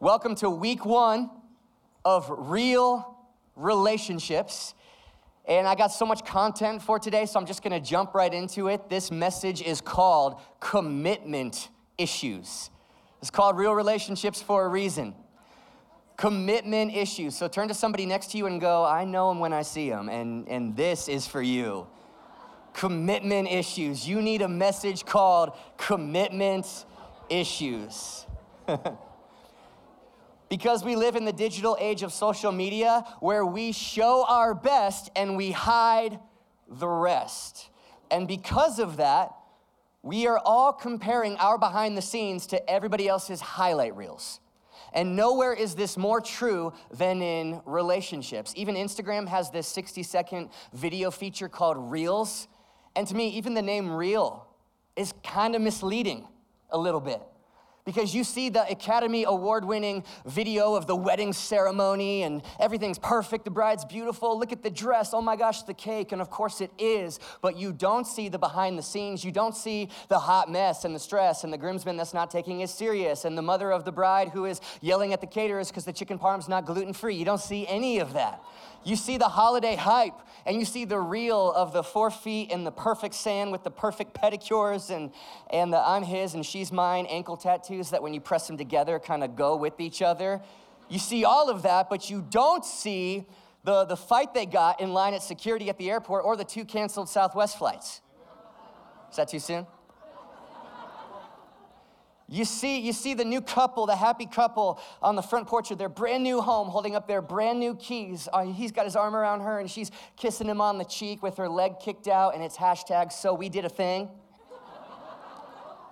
Welcome to week one of Real Relationships. And I got so much content for today, so I'm just going to jump right into it. This message is called Commitment Issues. It's called Real Relationships for a reason. Commitment issues. So turn to somebody next to you and go, I know him when I see him, and this is for you. Commitment issues. You need a message called Commitment Issues. Because we live in the digital age of social media where we show our best and we hide the rest. And because of that, we are all comparing our behind the scenes to everybody else's highlight reels. And nowhere is this more true than in relationships. Even Instagram has this 60-second video feature called Reels. And to me, even the name Reel is kind of misleading a little bit. Because you see the Academy Award-winning video of the wedding ceremony and everything's perfect, the bride's beautiful, look at the dress, oh my gosh, the cake, and of course it is, but you don't see the behind the scenes, you don't see the hot mess and the stress and the groomsman that's not taking it serious and the mother of the bride who is yelling at the caterers because the chicken parm's not gluten-free. You don't see any of that. You see the holiday hype, and you see the reel of the 4 feet in the perfect sand with the perfect pedicures and the I'm his and she's mine ankle tattoos that when you press them together kind of go with each other. You see all of that, but you don't see the fight they got in line at security at the airport or the two canceled Southwest flights. Is that too soon? You see the new couple, the happy couple on the front porch of their brand new home holding up their brand new keys. He's got his arm around her and she's kissing him on the cheek with her leg kicked out and it's hashtag so we did a thing.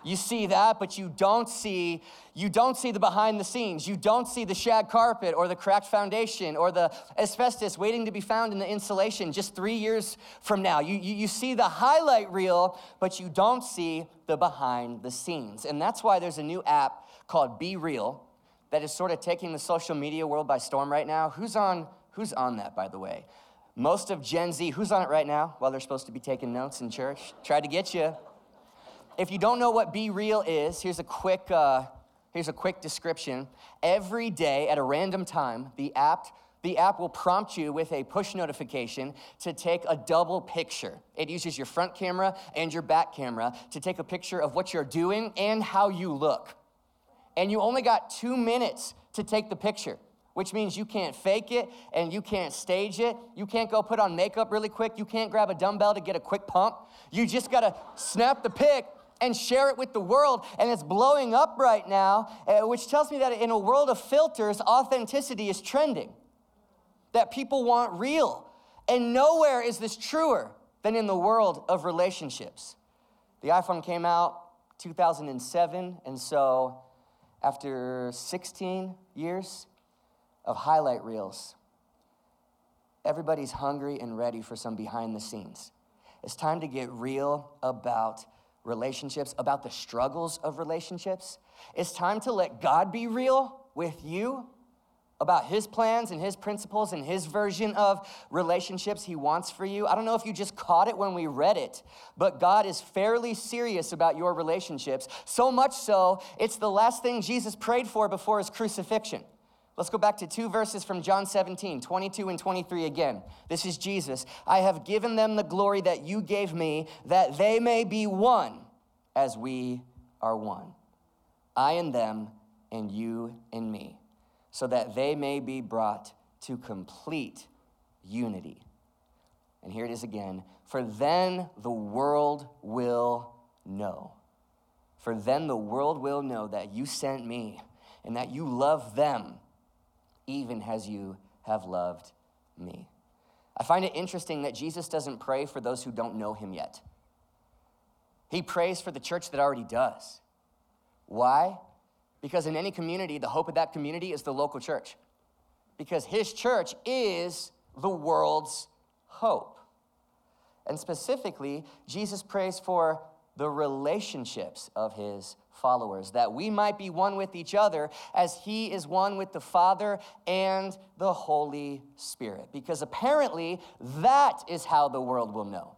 You see that, but you don't see the behind the scenes. You don't see the shag carpet or the cracked foundation or the asbestos waiting to be found in the insulation just 3 years from now. You see the highlight reel, but you don't see the behind the scenes. And that's why there's a new app called Be Real that is sort of taking the social media world by storm right now. Who's on that, by the way? Most of Gen Z, who's on it right now while they're supposed to be taking notes in church? Tried to get you. If you don't know what Be Real is, here's a quick description. Every day at a random time, the app will prompt you with a push notification to take a double picture. It uses your front camera and your back camera to take a picture of what you're doing and how you look. And you only got 2 minutes to take the picture, which means you can't fake it and you can't stage it. You can't go put on makeup really quick. You can't grab a dumbbell to get a quick pump. You just gotta snap the pic and share it with the world, and it's blowing up right now, which tells me that in a world of filters, authenticity is trending, that people want real, and nowhere is this truer than in the world of relationships. The iPhone came out 2007, and so after 16 years of highlight reels, everybody's hungry and ready for some behind the scenes. It's time to get real about relationships, about the struggles of relationships. It's time to let God be real with you about his plans and his principles and his version of relationships he wants for you. I don't know if you just caught it when we read it, but God is fairly serious about your relationships, so much so it's the last thing Jesus prayed for before his crucifixion. Let's go back to two verses from John 17, 22 and 23 again. This is Jesus. I have given them the glory that you gave me, that they may be one as we are one. I and them, and you and me, so that they may be brought to complete unity. And here it is again. For then the world will know that you sent me and that you love them, even as you have loved me. I find it interesting that Jesus doesn't pray for those who don't know him yet. He prays for the church that already does. Why? Because in any community, the hope of that community is the local church. Because his church is the world's hope. And specifically, Jesus prays for the relationships of his followers, that we might be one with each other as he is one with the Father and the Holy Spirit. Because apparently that is how the world will know.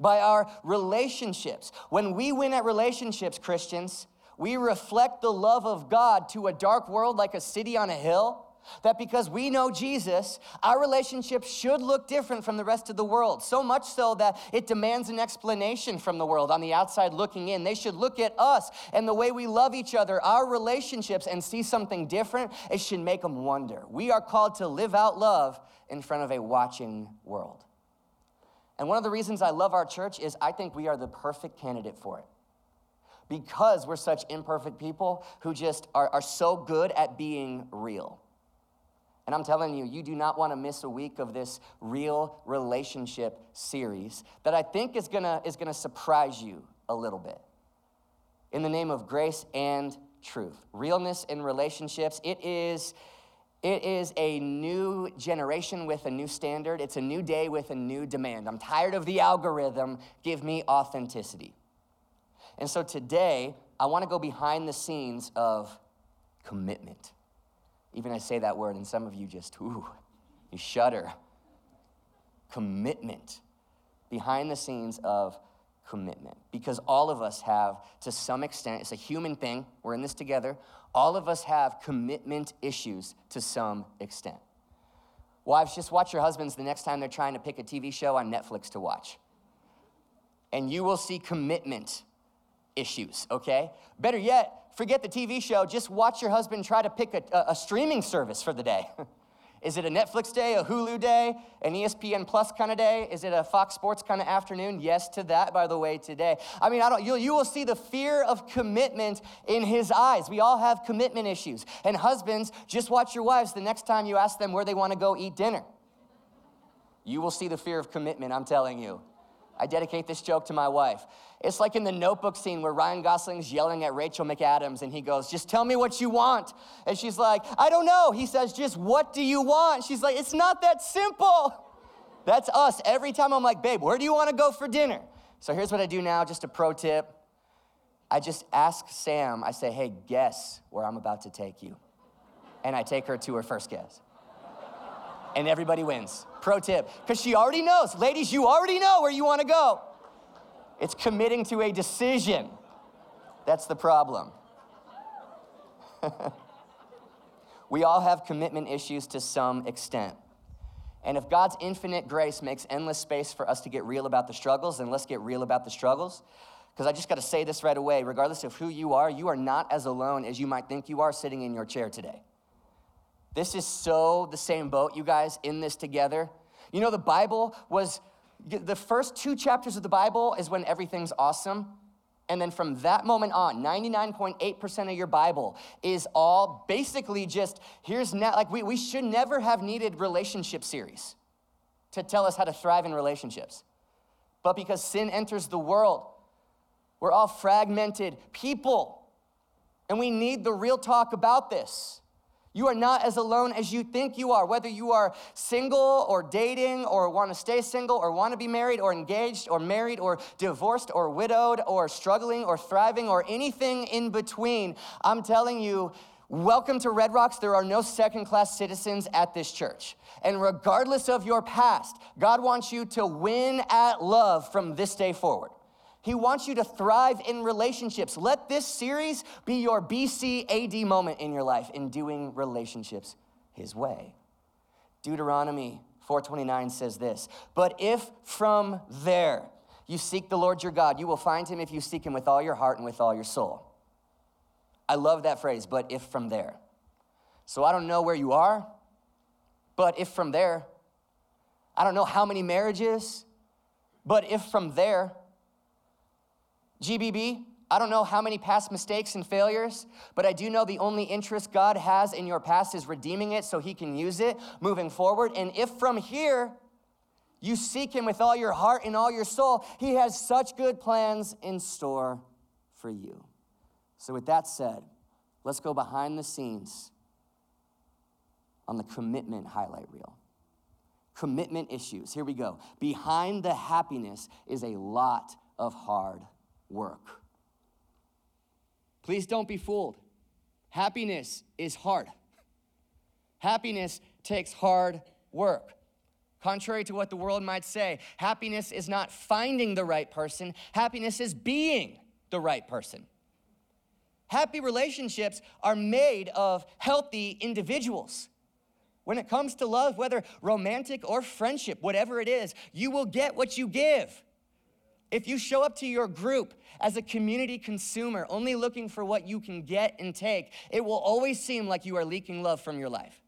By our relationships. When we win at relationships, Christians, we reflect the love of God to a dark world like a city on a hill. That because we know Jesus, our relationship should look different from the rest of the world. So much so that it demands an explanation from the world on the outside looking in. They should look at us and the way we love each other, our relationships, and see something different. It should make them wonder. We are called to live out love in front of a watching world. And one of the reasons I love our church is I think we are the perfect candidate for it. Because we're such imperfect people who just are so good at being real. And I'm telling you, you do not want to miss a week of this real relationship series that I think is gonna surprise you a little bit. In the name of grace and truth, realness in relationships, it is a new generation with a new standard. It's a new day with a new demand. I'm tired of the algorithm. Give me authenticity. And so today, I want to go behind the scenes of commitment. Even I say that word, and some of you just, ooh, you shudder. Commitment. Behind the scenes of commitment. Because all of us have, to some extent, it's a human thing, we're in this together, all of us have commitment issues to some extent. Wives, just watch your husbands the next time they're trying to pick a TV show on Netflix to watch. And you will see commitment issues, okay? Better yet, forget the TV show. Just watch your husband try to pick a streaming service for the day. Is it a Netflix day, a Hulu day, an ESPN Plus kind of day? Is it a Fox Sports kind of afternoon? Yes to that, by the way, today. I mean, you will see the fear of commitment in his eyes. We all have commitment issues. And husbands, just watch your wives the next time you ask them where they want to go eat dinner. You will see the fear of commitment, I'm telling you. I dedicate this joke to my wife. It's like in the Notebook scene where Ryan Gosling's yelling at Rachel McAdams and he goes, just tell me what you want. And she's like, I don't know. He says, just what do you want? She's like, it's not that simple. That's us. Every time I'm like, babe, where do you want to go for dinner? So here's what I do now, just a pro tip. I just ask Sam, I say, hey, guess where I'm about to take you. And I take her to her first guess. And everybody wins. Pro tip. Because she already knows. Ladies, you already know where you want to go. It's committing to a decision. That's the problem. We all have commitment issues to some extent. And if God's infinite grace makes endless space for us to get real about the struggles, then let's get real about the struggles. Because I just got to say this right away. Regardless of who you are not as alone as you might think you are sitting in your chair today. This is so the same boat, you guys, in this together. You know, the Bible was, the first 2 chapters of the Bible is when everything's awesome. And then from that moment on, 99.8% of your Bible is all basically just, here's now, like we should never have needed relationship series to tell us how to thrive in relationships. But because sin enters the world, we're all fragmented people. And we need the real talk about this. You are not as alone as you think you are, whether you are single or dating or want to stay single or want to be married or engaged or married or divorced or widowed or struggling or thriving or anything in between. I'm telling you, welcome to Red Rocks. There are no second-class citizens at this church. And regardless of your past, God wants you to win at love from this day forward. He wants you to thrive in relationships. Let this series be your BCAD moment in your life in doing relationships his way. Deuteronomy 4:29 says this, but if from there you seek the Lord your God, you will find him if you seek him with all your heart and with all your soul. I love that phrase, but if from there. So I don't know where you are, but if from there, I don't know how many marriages, but if from there, GBB, I don't know how many past mistakes and failures, but I do know the only interest God has in your past is redeeming it so he can use it moving forward. And if from here you seek him with all your heart and all your soul, he has such good plans in store for you. So with that said, let's go behind the scenes on the commitment highlight reel. Commitment issues. Here we go. Behind the happiness is a lot of hard work. Please don't be fooled. Happiness is hard. Happiness takes hard work. Contrary to what the world might say, happiness is not finding the right person. Happiness is being the right person. Happy relationships are made of healthy individuals. When it comes to love, whether romantic or friendship, whatever it is, you will get what you give. If you show up to your group as a community consumer, only looking for what you can get and take, it will always seem like you are leaking love from your life.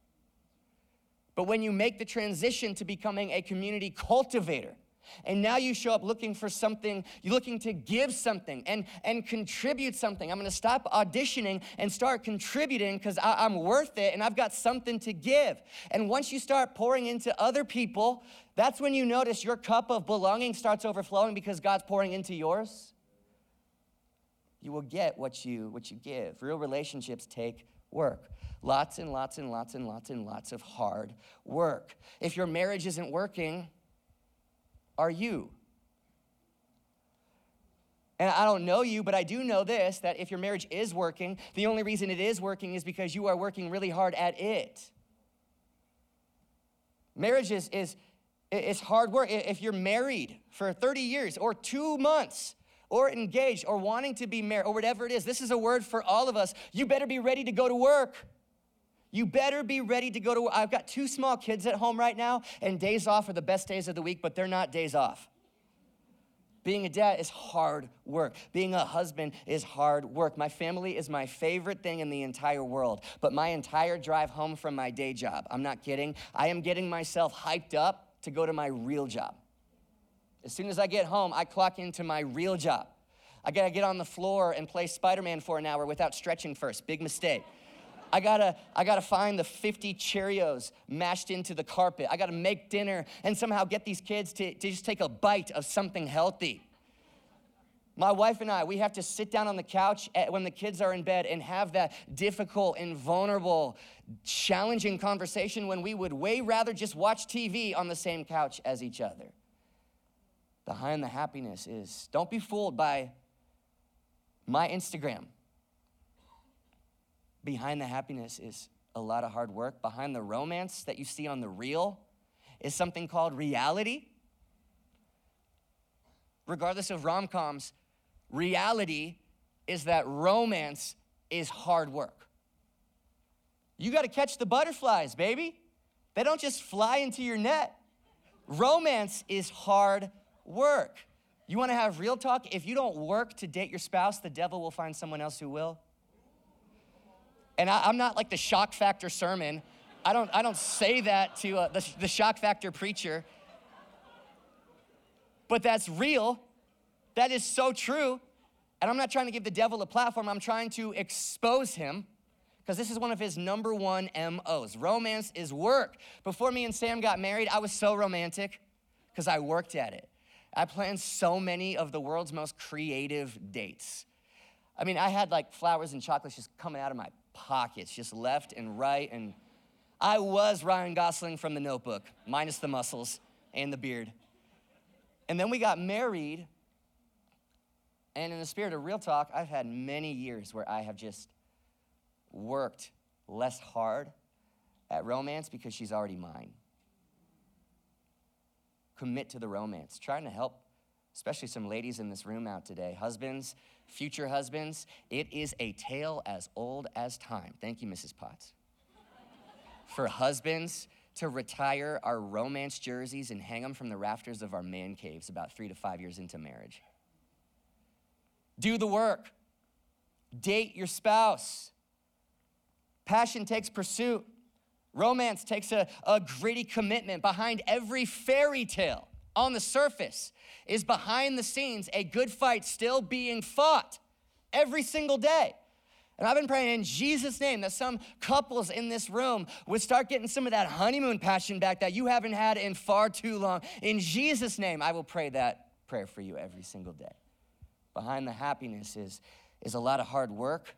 But when you make the transition to becoming a community cultivator, and now you show up looking for something, you're looking to give something and contribute something. I'm going to stop auditioning and start contributing because I'm worth it and I've got something to give. And once you start pouring into other people, that's when you notice your cup of belonging starts overflowing because God's pouring into yours. You will get what you give. Real relationships take work. Lots and lots and lots and lots and lots of hard work. If your marriage isn't working, are you? And I don't know you, but I do know this, that if your marriage is working, the only reason it is working is because you are working really hard at it. Marriage is hard work. If you're married for 30 years or 2 months or engaged or wanting to be married or whatever it is, this is a word for all of us. You better be ready to go to work. You better be ready to go to work. I've got 2 small kids at home right now, and days off are the best days of the week, but they're not days off. Being a dad is hard work. Being a husband is hard work. My family is my favorite thing in the entire world, but my entire drive home from my day job, I'm not kidding, I am getting myself hyped up to go to my real job. As soon as I get home, I clock into my real job. I gotta get on the floor and play Spider-Man for an hour without stretching first. Big mistake. I gotta find the 50 Cheerios mashed into the carpet. I gotta make dinner and somehow get these kids to just take a bite of something healthy. My wife and I, we have to sit down on the couch when the kids are in bed and have that difficult and vulnerable, challenging conversation when we would way rather just watch TV on the same couch as each other. Behind the happiness is, don't be fooled by my Instagram. Behind the happiness is a lot of hard work. Behind the romance that you see on the reel is something called reality. Regardless of rom-coms, reality is that romance is hard work. You gotta catch the butterflies, baby. They don't just fly into your net. Romance is hard work. You wanna have real talk? If you don't work to date your spouse, the devil will find someone else who will. And I'm not like the shock factor sermon. I don't say that to the shock factor preacher. But that's real. That is so true. And I'm not trying to give the devil a platform. I'm trying to expose him because this is one of his number one MOs. Romance is work. Before me and Sam got married, I was so romantic because I worked at it. I planned so many of the world's most creative dates. I mean, I had like flowers and chocolates just coming out of my pockets, just left and right, and I was Ryan Gosling from The Notebook, minus the muscles and the beard. And then we got married, and in the spirit of real talk, I've had many years where I have just worked less hard at romance because she's already mine. Commit to the romance, trying to help especially some ladies in this room out today. Husbands, future husbands, it is a tale as old as time. Thank you, Mrs. Potts. For husbands to retire our romance jerseys and hang them from the rafters of our man caves about 3 to 5 years into marriage. Do the work. Date your spouse. Passion takes pursuit. Romance takes a gritty commitment. Behind every fairy tale on the surface is behind the scenes a good fight still being fought every single day. And I've been praying in Jesus' name that some couples in this room would start getting some of that honeymoon passion back that you haven't had in far too long. In Jesus' name, I will pray that prayer for you every single day. Behind the happiness is a lot of hard work.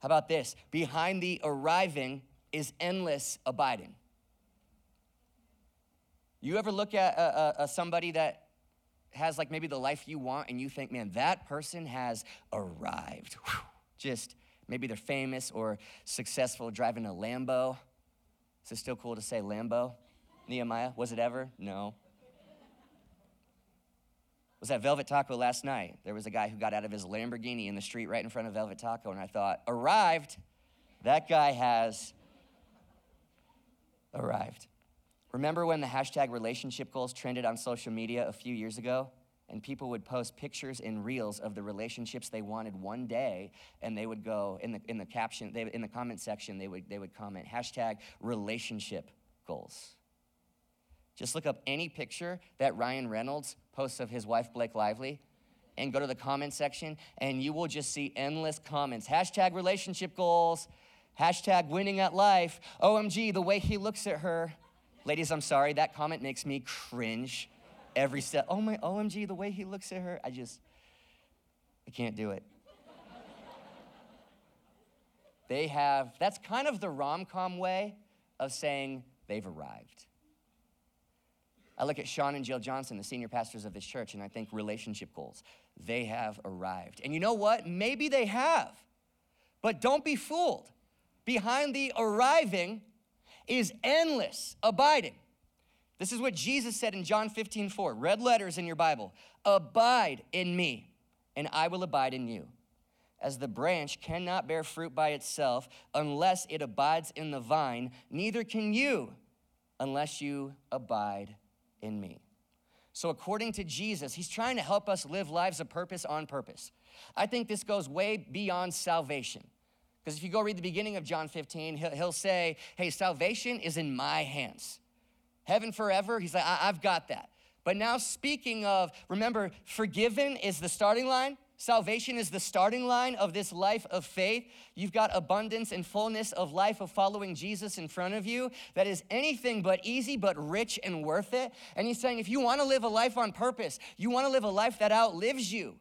How about this? Behind the arriving is endless abiding. You ever look at somebody that has like maybe the life you want and you think, man, that person has arrived. Whew. Just maybe they're famous or successful driving a Lambo. Is it still cool to say Lambo? Nehemiah, was it ever? No. was at Velvet Taco last night. There was a guy who got out of his Lamborghini in the street right in front of Velvet Taco, and I thought, arrived. That guy has arrived. Remember when the hashtag relationship goals trended on social media a few years ago? And people would post pictures and reels of the relationships they wanted one day, and they would go in the caption, in the comment section, they would comment hashtag relationship goals. Just look up any picture that Ryan Reynolds posts of his wife Blake Lively, and go to the comment section, and you will just see endless comments. Hashtag relationship goals. Hashtag winning at life. OMG, the way he looks at her. Ladies, I'm sorry, that comment makes me cringe. Every step, oh my, OMG, the way he looks at her, I can't do it. That's kind of the rom-com way of saying they've arrived. I look at Shawn and Jill Johnson, the senior pastors of this church, and I think relationship goals, they have arrived. And you know what? Maybe they have, but don't be fooled. Behind the arriving is endless abiding. This is what Jesus said in John 15:4, red letters in your Bible. Abide in me, and I will abide in you. As the branch cannot bear fruit by itself unless it abides in the vine, neither can you unless you abide in me. So according to Jesus, he's trying to help us live lives of purpose on purpose. I think this goes way beyond salvation. Because if you go read the beginning of John 15, he'll say, hey, salvation is in my hands. Heaven forever, he's like, I've got that. But now speaking of, remember, forgiven is the starting line. Salvation is the starting line of this life of faith. You've got abundance and fullness of life of following Jesus in front of you. That is anything but easy, but rich and worth it. And he's saying, if you want to live a life on purpose, you want to live a life that outlives you,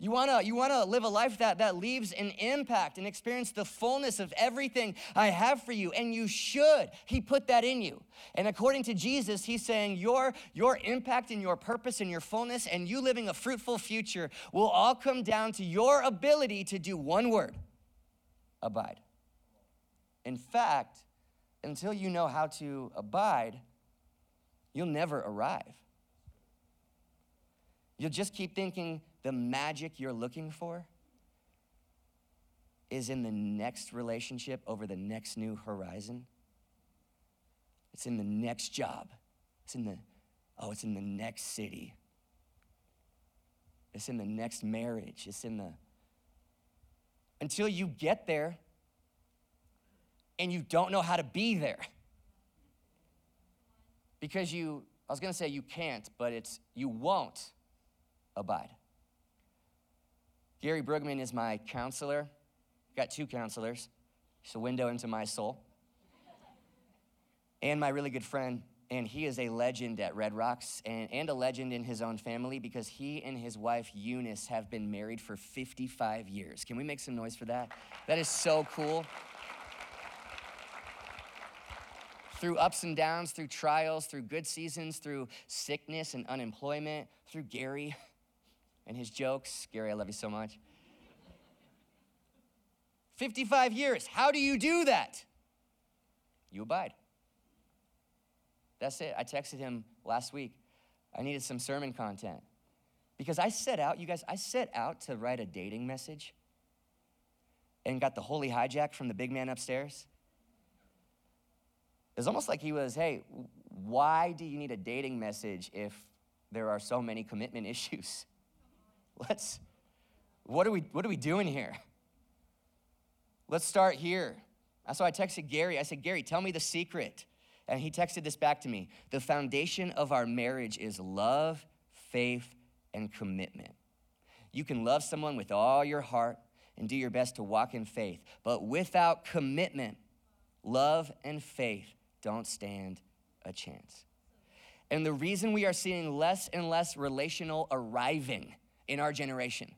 You wanna live a life that leaves an impact and experience the fullness of everything I have for you, and you should. He put that in you. And according to Jesus, he's saying your impact and your purpose and your fullness and you living a fruitful future will all come down to your ability to do one word, abide. In fact, until you know how to abide, you'll never arrive. You'll just keep thinking, the magic you're looking for is in the next relationship over the next new horizon. It's in the next job. It's in the next city. It's in the next marriage. Until you get there and you don't know how to be there. Because you can't, but you won't abide. Gary Brugman is my counselor. I've got two counselors. It's a window into my soul. And my really good friend, and he is a legend at Red Rocks and a legend in his own family because he and his wife, Eunice, have been married for 55 years. Can we make some noise for that? That is so cool. Through ups and downs, through trials, through good seasons, through sickness and unemployment, through Gary and his jokes. Gary, I love you so much. 55 years, how do you do that? You abide. That's it. I texted him last week. I needed some sermon content. Because I set out to write a dating message and got the holy hijack from the big man upstairs. It was almost like he was, hey, why do you need a dating message if there are so many commitment issues? What are we doing here? Let's start here. So I texted Gary. I said, Gary, tell me the secret. And he texted this back to me. The foundation of our marriage is love, faith, and commitment. You can love someone with all your heart and do your best to walk in faith, but without commitment, love and faith don't stand a chance. And the reason we are seeing less and less relational arriving in our generation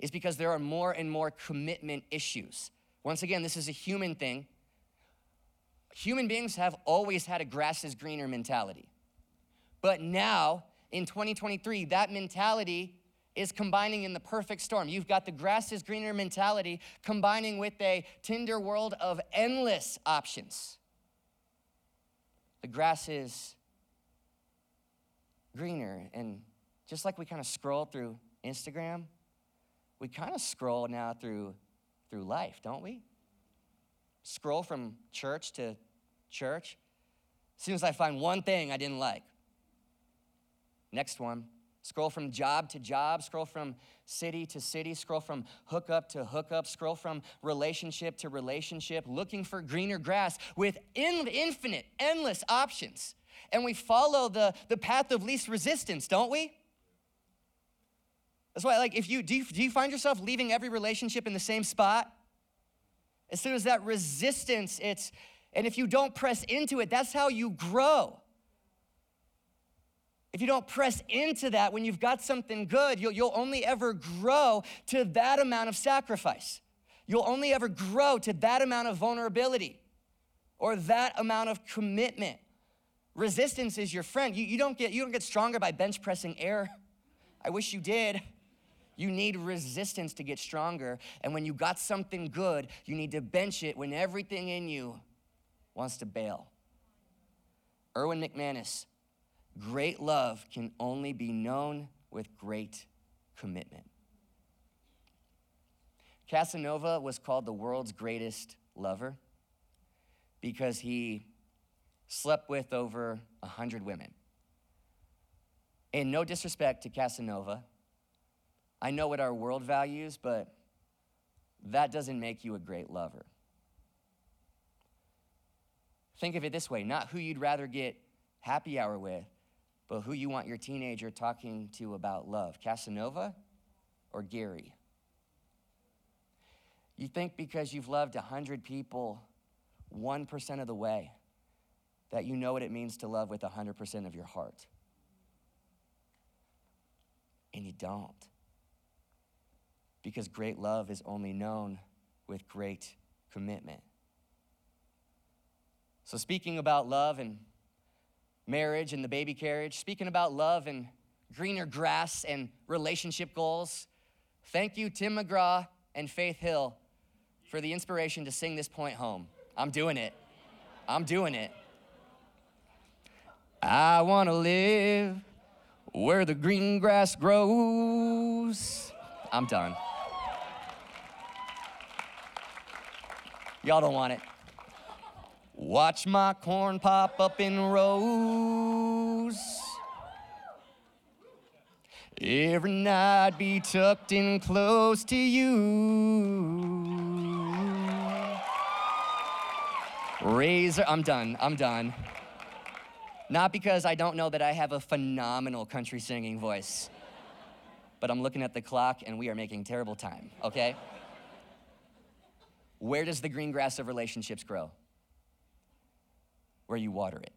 is because there are more and more commitment issues. Once again, this is a human thing. Human beings have always had a grass is greener mentality. But now, in 2023, that mentality is combining in the perfect storm. You've got the grass is greener mentality combining with a Tinder world of endless options. The grass is greener and just like we kind of scroll through Instagram, we kind of scroll now through life, don't we? Scroll from church to church. As soon as I find one thing I didn't like, next one. Scroll from job to job, scroll from city to city, scroll from hookup to hookup, scroll from relationship to relationship, looking for greener grass with infinite, endless options. And we follow the path of least resistance, don't we? That's why, like, if you do you find yourself leaving every relationship in the same spot? As soon as that resistance, and if you don't press into it, that's how you grow. If you don't press into that when you've got something good, you'll only ever grow to that amount of sacrifice. You'll only ever grow to that amount of vulnerability or that amount of commitment. Resistance is your friend. You don't get stronger by bench pressing air. I wish you did. You need resistance to get stronger. And when you got something good, you need to bench it when everything in you wants to bail. Erwin McManus. Great love can only be known with great commitment. Casanova was called the world's greatest lover because he slept with over 100 women. And no disrespect to Casanova, I know what our world values, but that doesn't make you a great lover. Think of it this way, not who you'd rather get happy hour with, but who you want your teenager talking to about love, Casanova or Gary? You think because you've loved 100 people 1% of the way that you know what it means to love with 100% of your heart. And you don't. Because great love is only known with great commitment. So speaking about love and marriage and the baby carriage, speaking about love and greener grass and relationship goals. Thank you, Tim McGraw and Faith Hill, for the inspiration to sing this point home. I'm doing it. I want to live where the green grass grows. I'm done. Y'all don't want it. Watch my corn pop up in rows. Every night be tucked in close to you. I'm done. Not because I don't know that I have a phenomenal country singing voice, but I'm looking at the clock and we are making terrible time, okay? Where does the green grass of relationships grow? Where you water it.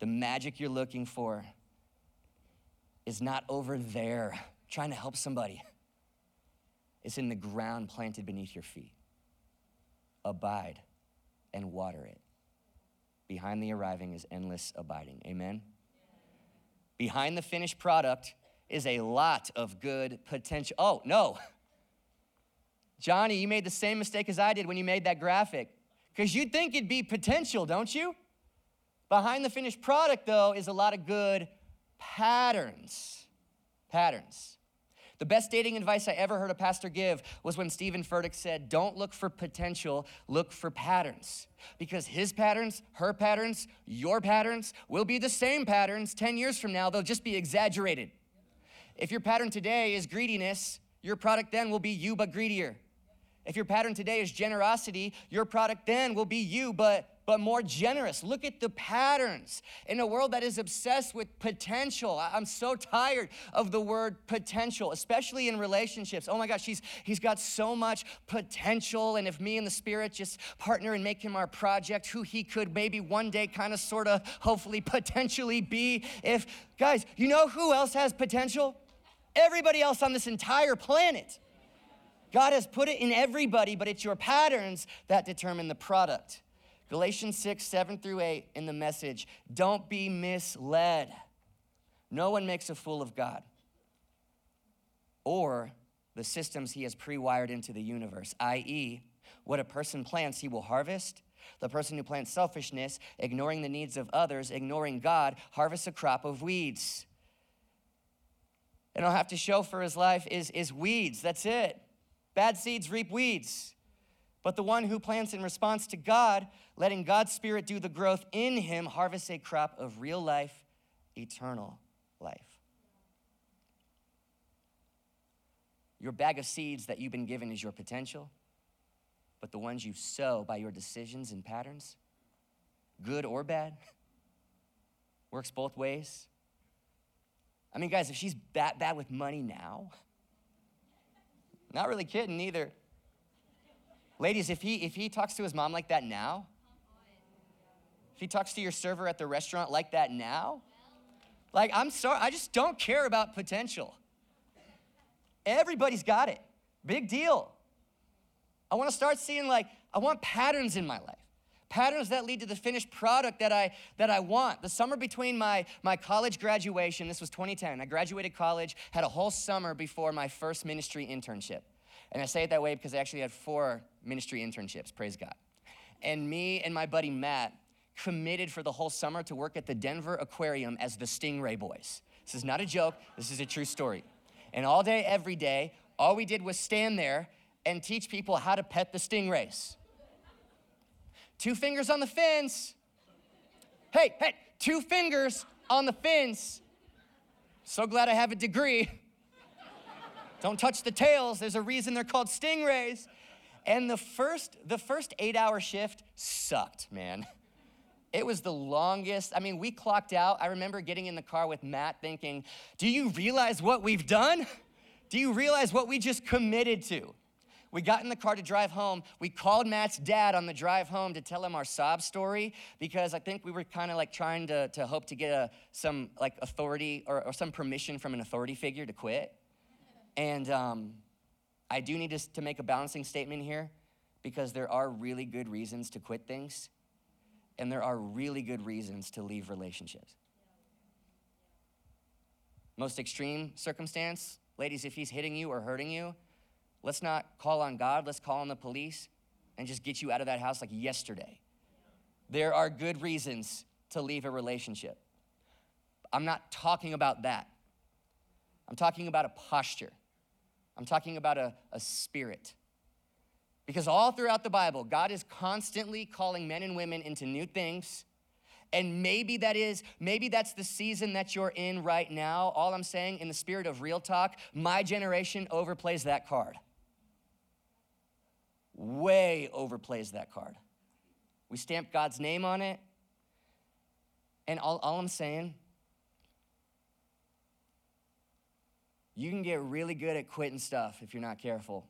The magic you're looking for is not over there trying to help somebody. It's in the ground planted beneath your feet. Abide and water it. Behind the arriving is endless abiding. Amen? Behind the finished product is a lot of good potential. Oh, no. Johnny, you made the same mistake as I did when you made that graphic. Because you'd think it'd be potential, don't you? Behind the finished product, though, is a lot of good patterns. Patterns. The best dating advice I ever heard a pastor give was when Stephen Furtick said, don't look for potential, look for patterns. Because his patterns, her patterns, your patterns will be the same patterns 10 years from now. They'll just be exaggerated. If your pattern today is greediness, your product then will be you but greedier. If your pattern today is generosity, your product then will be you, but more generous. Look at the patterns in a world that is obsessed with potential. I'm so tired of the word potential, especially in relationships. Oh my gosh, he's got so much potential, and if me and the Spirit just partner and make him our project, who he could maybe one day kind of sort of hopefully potentially be. If, guys, you know who else has potential? Everybody else on this entire planet. God has put it in everybody, but it's your patterns that determine the product. Galatians 6:7-8 in the Message, don't be misled. No one makes a fool of God or the systems he has pre-wired into the universe, i.e., what a person plants, he will harvest, The person who plants selfishness, ignoring the needs of others, ignoring God, harvests a crop of weeds. And all he'll have to show for his life is weeds. That's it. Bad seeds reap weeds. But the one who plants in response to God, letting God's Spirit do the growth in him, harvests a crop of real life, eternal life. Your bag of seeds that you've been given is your potential, but the ones you sow by your decisions and patterns, good or bad, works both ways. I mean, guys, if she's bad with money now, not really kidding either. Ladies, if he talks to his mom like that now, if he talks to your server at the restaurant like that now, like, I'm sorry, I just don't care about potential. Everybody's got it. Big deal. I want to start seeing, like, I want patterns in my life. Patterns that lead to the finished product that I want. The summer between my college graduation, this was 2010, I graduated college, had a whole summer before my first ministry internship. And I say it that way because I actually had 4 ministry internships, praise God. And me and my buddy Matt committed for the whole summer to work at the Denver Aquarium as the Stingray Boys. This is not a joke, this is a true story. And all day, every day, all we did was stand there and teach people how to pet the stingrays. 2 fingers on the fins. Hey, 2 fingers on the fins. So glad I have a degree. Don't touch the tails. There's a reason they're called stingrays. And the first 8-hour shift sucked, man. It was the longest. I mean, we clocked out. I remember getting in the car with Matt thinking, do you realize what we've done? Do you realize what we just committed to? We got in the car to drive home. We called Matt's dad on the drive home to tell him our sob story because I think we were kind of like trying to hope to get some like authority or some permission from an authority figure to quit. And I do need to make a balancing statement here because there are really good reasons to quit things. And there are really good reasons to leave relationships. Most extreme circumstance, ladies, if he's hitting you or hurting you, let's not call on God, let's call on the police and just get you out of that house like yesterday. There are good reasons to leave a relationship. I'm not talking about that. I'm talking about a posture. I'm talking about a spirit. Because all throughout the Bible, God is constantly calling men and women into new things. And maybe that's the season that you're in right now. All I'm saying, in the spirit of real talk, my generation overplays that card. Way overplays that card. We stamp God's name on it. And all I'm saying, you can get really good at quitting stuff if you're not careful.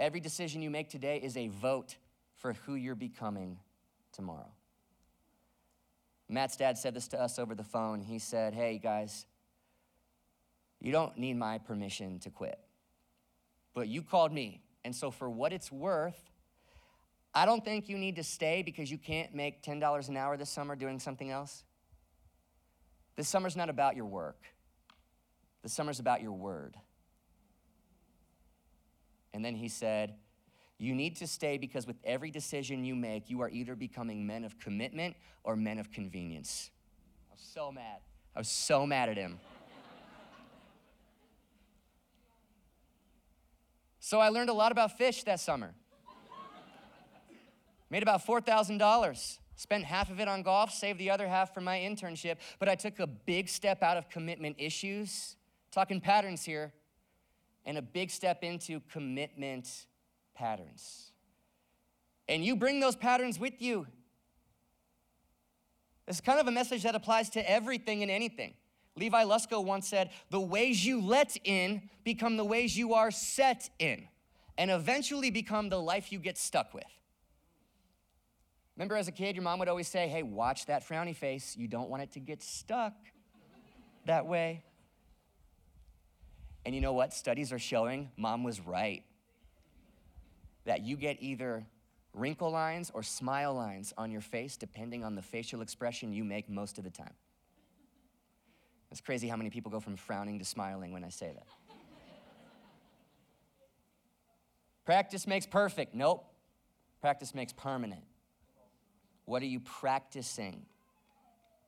Every decision you make today is a vote for who you're becoming tomorrow. Matt's dad said this to us over the phone. He said, hey guys, you don't need my permission to quit, but you called me. And so for what it's worth, I don't think you need to stay because you can't make $10 an hour this summer doing something else. This summer's not about your work. This summer's about your word. And then he said, you need to stay because with every decision you make, you are either becoming men of commitment or men of convenience. I was so mad. I was so mad at him. So I learned a lot about fish that summer. Made about $4,000. Spent half of it on golf, saved the other half for my internship. But I took a big step out of commitment issues. Talking patterns here. And a big step into commitment patterns. And you bring those patterns with you. It's kind of a message that applies to everything and anything. Levi Lusko once said, the ways you let in become the ways you are set in, and eventually become the life you get stuck with. Remember as a kid, your mom would always say, hey, watch that frowny face. You don't want it to get stuck that way. And you know what? Studies are showing mom was right. That you get either wrinkle lines or smile lines on your face depending on the facial expression you make most of the time. It's crazy how many people go from frowning to smiling when I say that. Practice makes perfect. Nope. Practice makes permanent. What are you practicing?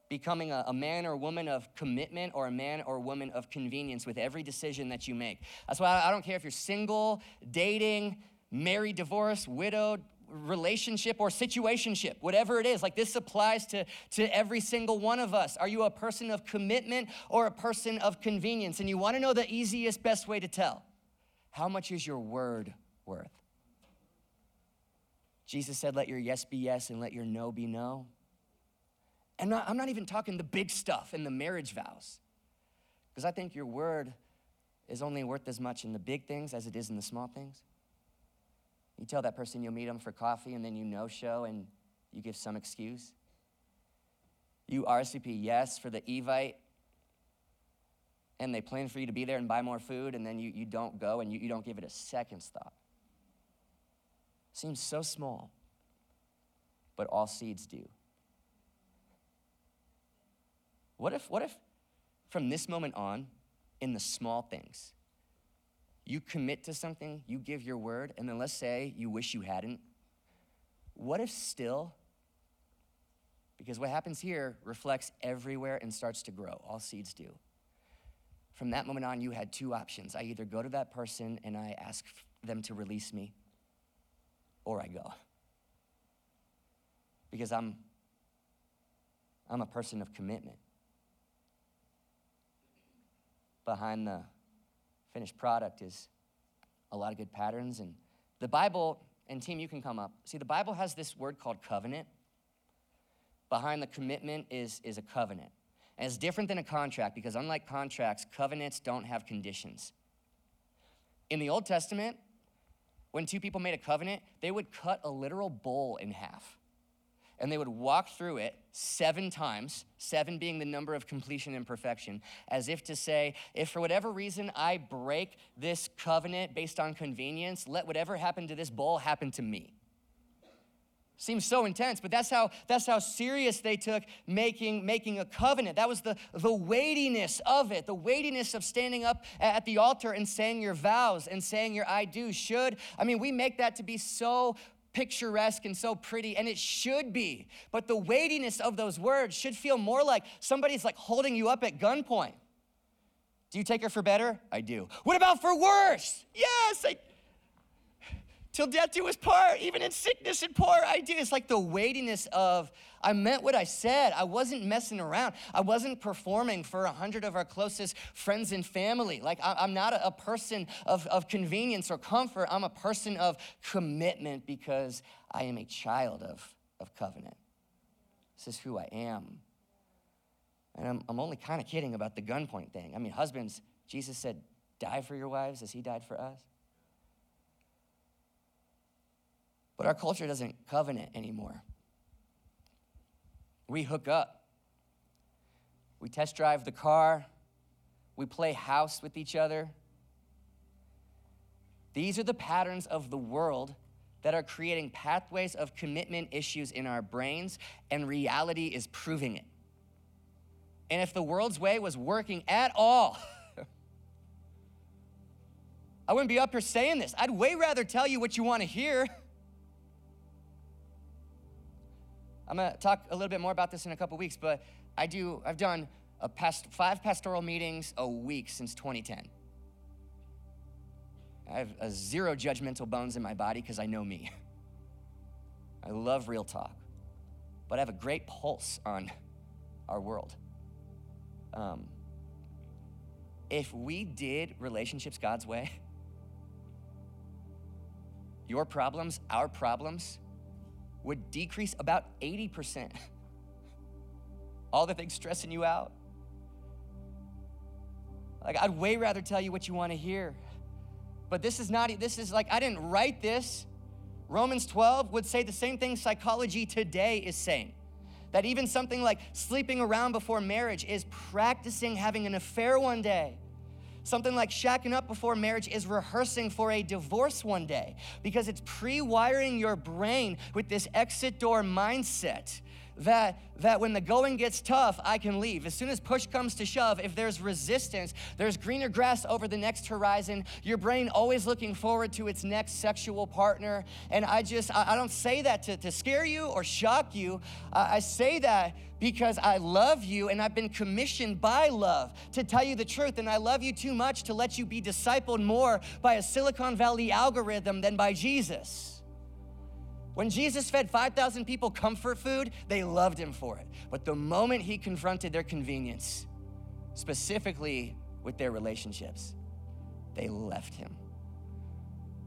Becoming a man or woman of commitment, or a man or woman of convenience with every decision that you make. That's why I don't care if you're single, dating, married, divorced, widowed, relationship, or situationship, whatever it is. Like, this applies to every single one of us. Are you a person of commitment or a person of convenience? And you want to know the easiest, best way to tell. How much is your word worth? Jesus said, let your yes be yes and let your no be no. And I'm not even talking the big stuff and the marriage vows, because I think your word is only worth as much in the big things as it is in the small things. You tell that person you'll meet them for coffee, and then you no-show, and you give some excuse. You RSVP yes for the Evite, and they plan for you to be there and buy more food, and then you don't go, and you don't give it a second's thought. Seems so small, but all seeds do. What if from this moment on, in the small things, you commit to something, you give your word, and then let's say you wish you hadn't. What if still? Because what happens here reflects everywhere and starts to grow. All seeds do. From that moment on, you had two options. I either go to that person and I ask them to release me, or I go. Because I'm a person of commitment. Behind the finished product is a lot of good patterns. And the Bible, and team, you can come up. See, the Bible has this word called covenant. Behind the commitment is a covenant. And it's different than a contract, because unlike contracts, covenants don't have conditions. In the Old Testament, when two people made a covenant, they would cut a literal bull in half. And they would walk through it 7 times, 7 being the number of completion and perfection, as if to say, if for whatever reason I break this covenant based on convenience, let whatever happened to this bull happen to me. Seems so intense, but that's how serious they took making a covenant. That was the weightiness of it, the weightiness of standing up at the altar and saying your vows and saying your I do, should. I mean, we make that to be so picturesque and so pretty, and it should be, but the weightiness of those words should feel more like somebody's like holding you up at gunpoint. Do you take her for better? I do. What about for worse? Yes, till death do us part, even in sickness and poor I do. It's like the weightiness of, I meant what I said. I wasn't messing around. I wasn't performing for 100 of our closest friends and family. Like, I'm not a person of convenience or comfort. I'm a person of commitment, because I am a child of covenant. This is who I am. And I'm only kind of kidding about the gunpoint thing. I mean, husbands, Jesus said, die for your wives as he died for us. But our culture doesn't covenant anymore. We hook up. We test drive the car. We play house with each other. These are the patterns of the world that are creating pathways of commitment issues in our brains, and reality is proving it. And if the world's way was working at all, I wouldn't be up here saying this. I'd way rather tell you what you want to hear. I'm gonna talk a little bit more about this in a couple weeks, but I've done 5 pastoral meetings a week since 2010. I have 0 judgmental bones in my body because I know me. I love real talk, but I have a great pulse on our world. If we did relationships God's way, your problems, our problems, would decrease about 80%. All the things stressing you out. Like, I'd way rather tell you what you want to hear. But this is I didn't write this. Romans 12 would say the same thing psychology today is saying. That even something like sleeping around before marriage is practicing having an affair one day. Something like shacking up before marriage is rehearsing for a divorce one day, because it's pre-wiring your brain with this exit door mindset that when the going gets tough, I can leave. As soon as push comes to shove, if there's resistance, there's greener grass over the next horizon, your brain always looking forward to its next sexual partner. And I don't say that to scare you or shock you. I say that because I love you and I've been commissioned by love to tell you the truth. And I love you too much to let you be discipled more by a Silicon Valley algorithm than by Jesus. When Jesus fed 5,000 people comfort food, they loved him for it. But the moment he confronted their convenience, specifically with their relationships, they left him.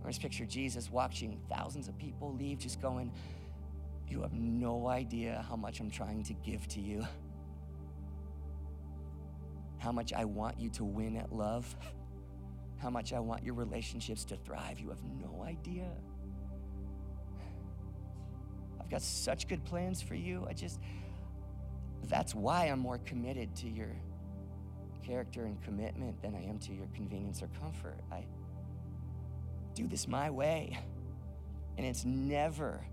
I just picture Jesus watching thousands of people leave, just going, "You have no idea how much I'm trying to give to you, how much I want you to win at love, how much I want your relationships to thrive. You have no idea. I've got such good plans for you. That's why I'm more committed to your character and commitment than I am to your convenience or comfort. I do this my way." And it's never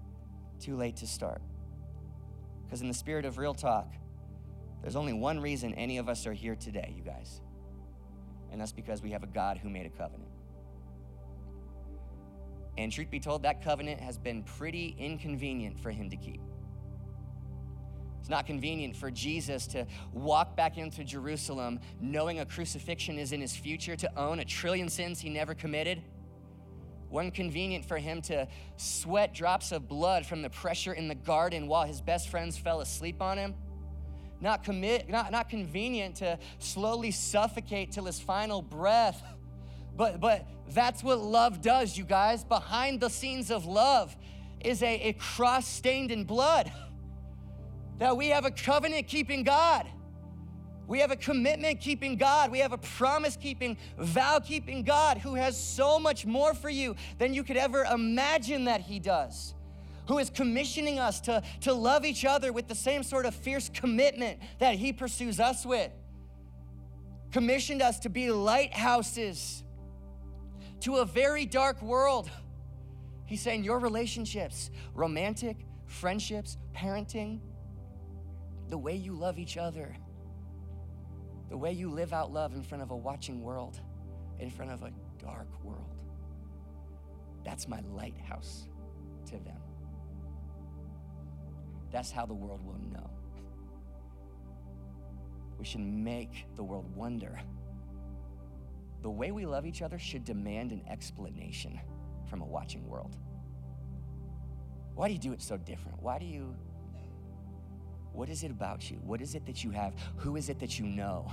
too late to start. Because in the spirit of real talk, there's only one reason any of us are here today, you guys. And that's because we have a God who made a covenant. And truth be told, that covenant has been pretty inconvenient for him to keep. It's not convenient for Jesus to walk back into Jerusalem knowing a crucifixion is in his future, to own 1 trillion sins he never committed. Wasn't convenient for him to sweat drops of blood from the pressure in the garden while his best friends fell asleep on him. Not convenient to slowly suffocate till his final breath. But that's what love does, you guys. Behind the scenes of love is a cross stained in blood. That we have a covenant-keeping God. We have a commitment-keeping God. We have a promise-keeping, vow-keeping God who has so much more for you than you could ever imagine that he does, who is commissioning us to love each other with the same sort of fierce commitment that he pursues us with. Commissioned us to be lighthouses to a very dark world. He's saying your relationships, romantic, friendships, parenting, the way you love each other, the way you live out love in front of a watching world, in front of a dark world. That's my lighthouse to them. That's how the world will know. We should make the world wonder. The way we love each other should demand an explanation from a watching world. Why do you do it so different? What is it about you? What is it that you have? Who is it that you know?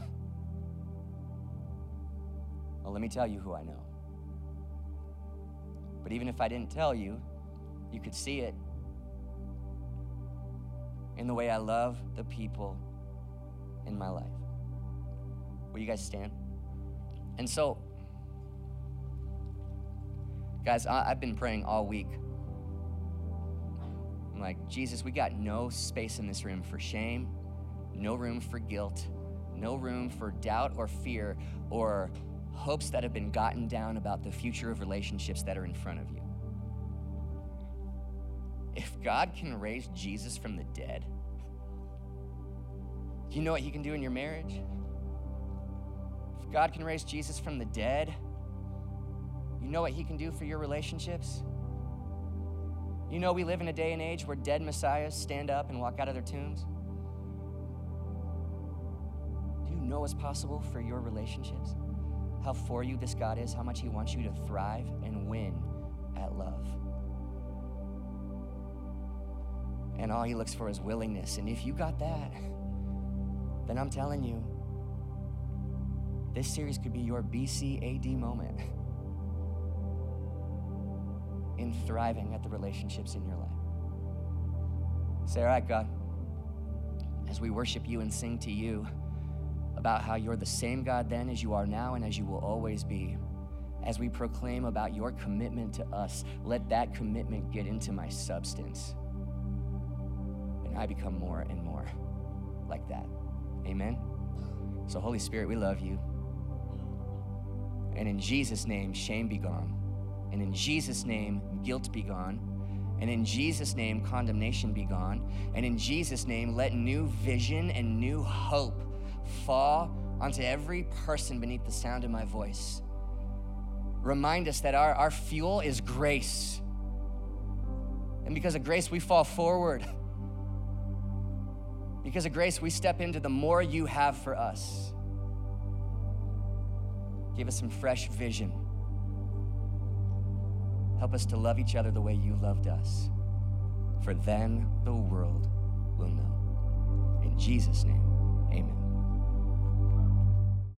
Well, let me tell you who I know. But even if I didn't tell you, you could see it in the way I love the people in my life. Will you guys stand? And so, guys, I've been praying all week. I'm like, Jesus, we got no space in this room for shame, no room for guilt, no room for doubt or fear or hopes that have been gotten down about the future of relationships that are in front of you. If God can raise Jesus from the dead, you know what he can do in your marriage? God can raise Jesus from the dead. You know what he can do for your relationships? You know we live in a day and age where dead messiahs stand up and walk out of their tombs. Do you know what's possible for your relationships? How for you this God is, how much he wants you to thrive and win at love. And all he looks for is willingness. And if you got that, then I'm telling you, this series could be your BCAD moment in thriving at the relationships in your life. Say, all right, God, as we worship you and sing to you about how you're the same God then as you are now and as you will always be, as we proclaim about your commitment to us, let that commitment get into my substance. And I become more and more like that. Amen. So, Holy Spirit, we love you. And in Jesus' name, shame be gone. And in Jesus' name, guilt be gone. And in Jesus' name, condemnation be gone. And in Jesus' name, let new vision and new hope fall onto every person beneath the sound of my voice. Remind us that our fuel is grace. And because of grace, we fall forward. Because of grace, we step into the more you have for us. Give us some fresh vision. Help us to love each other the way you loved us, for then the world will know. In Jesus' name, amen.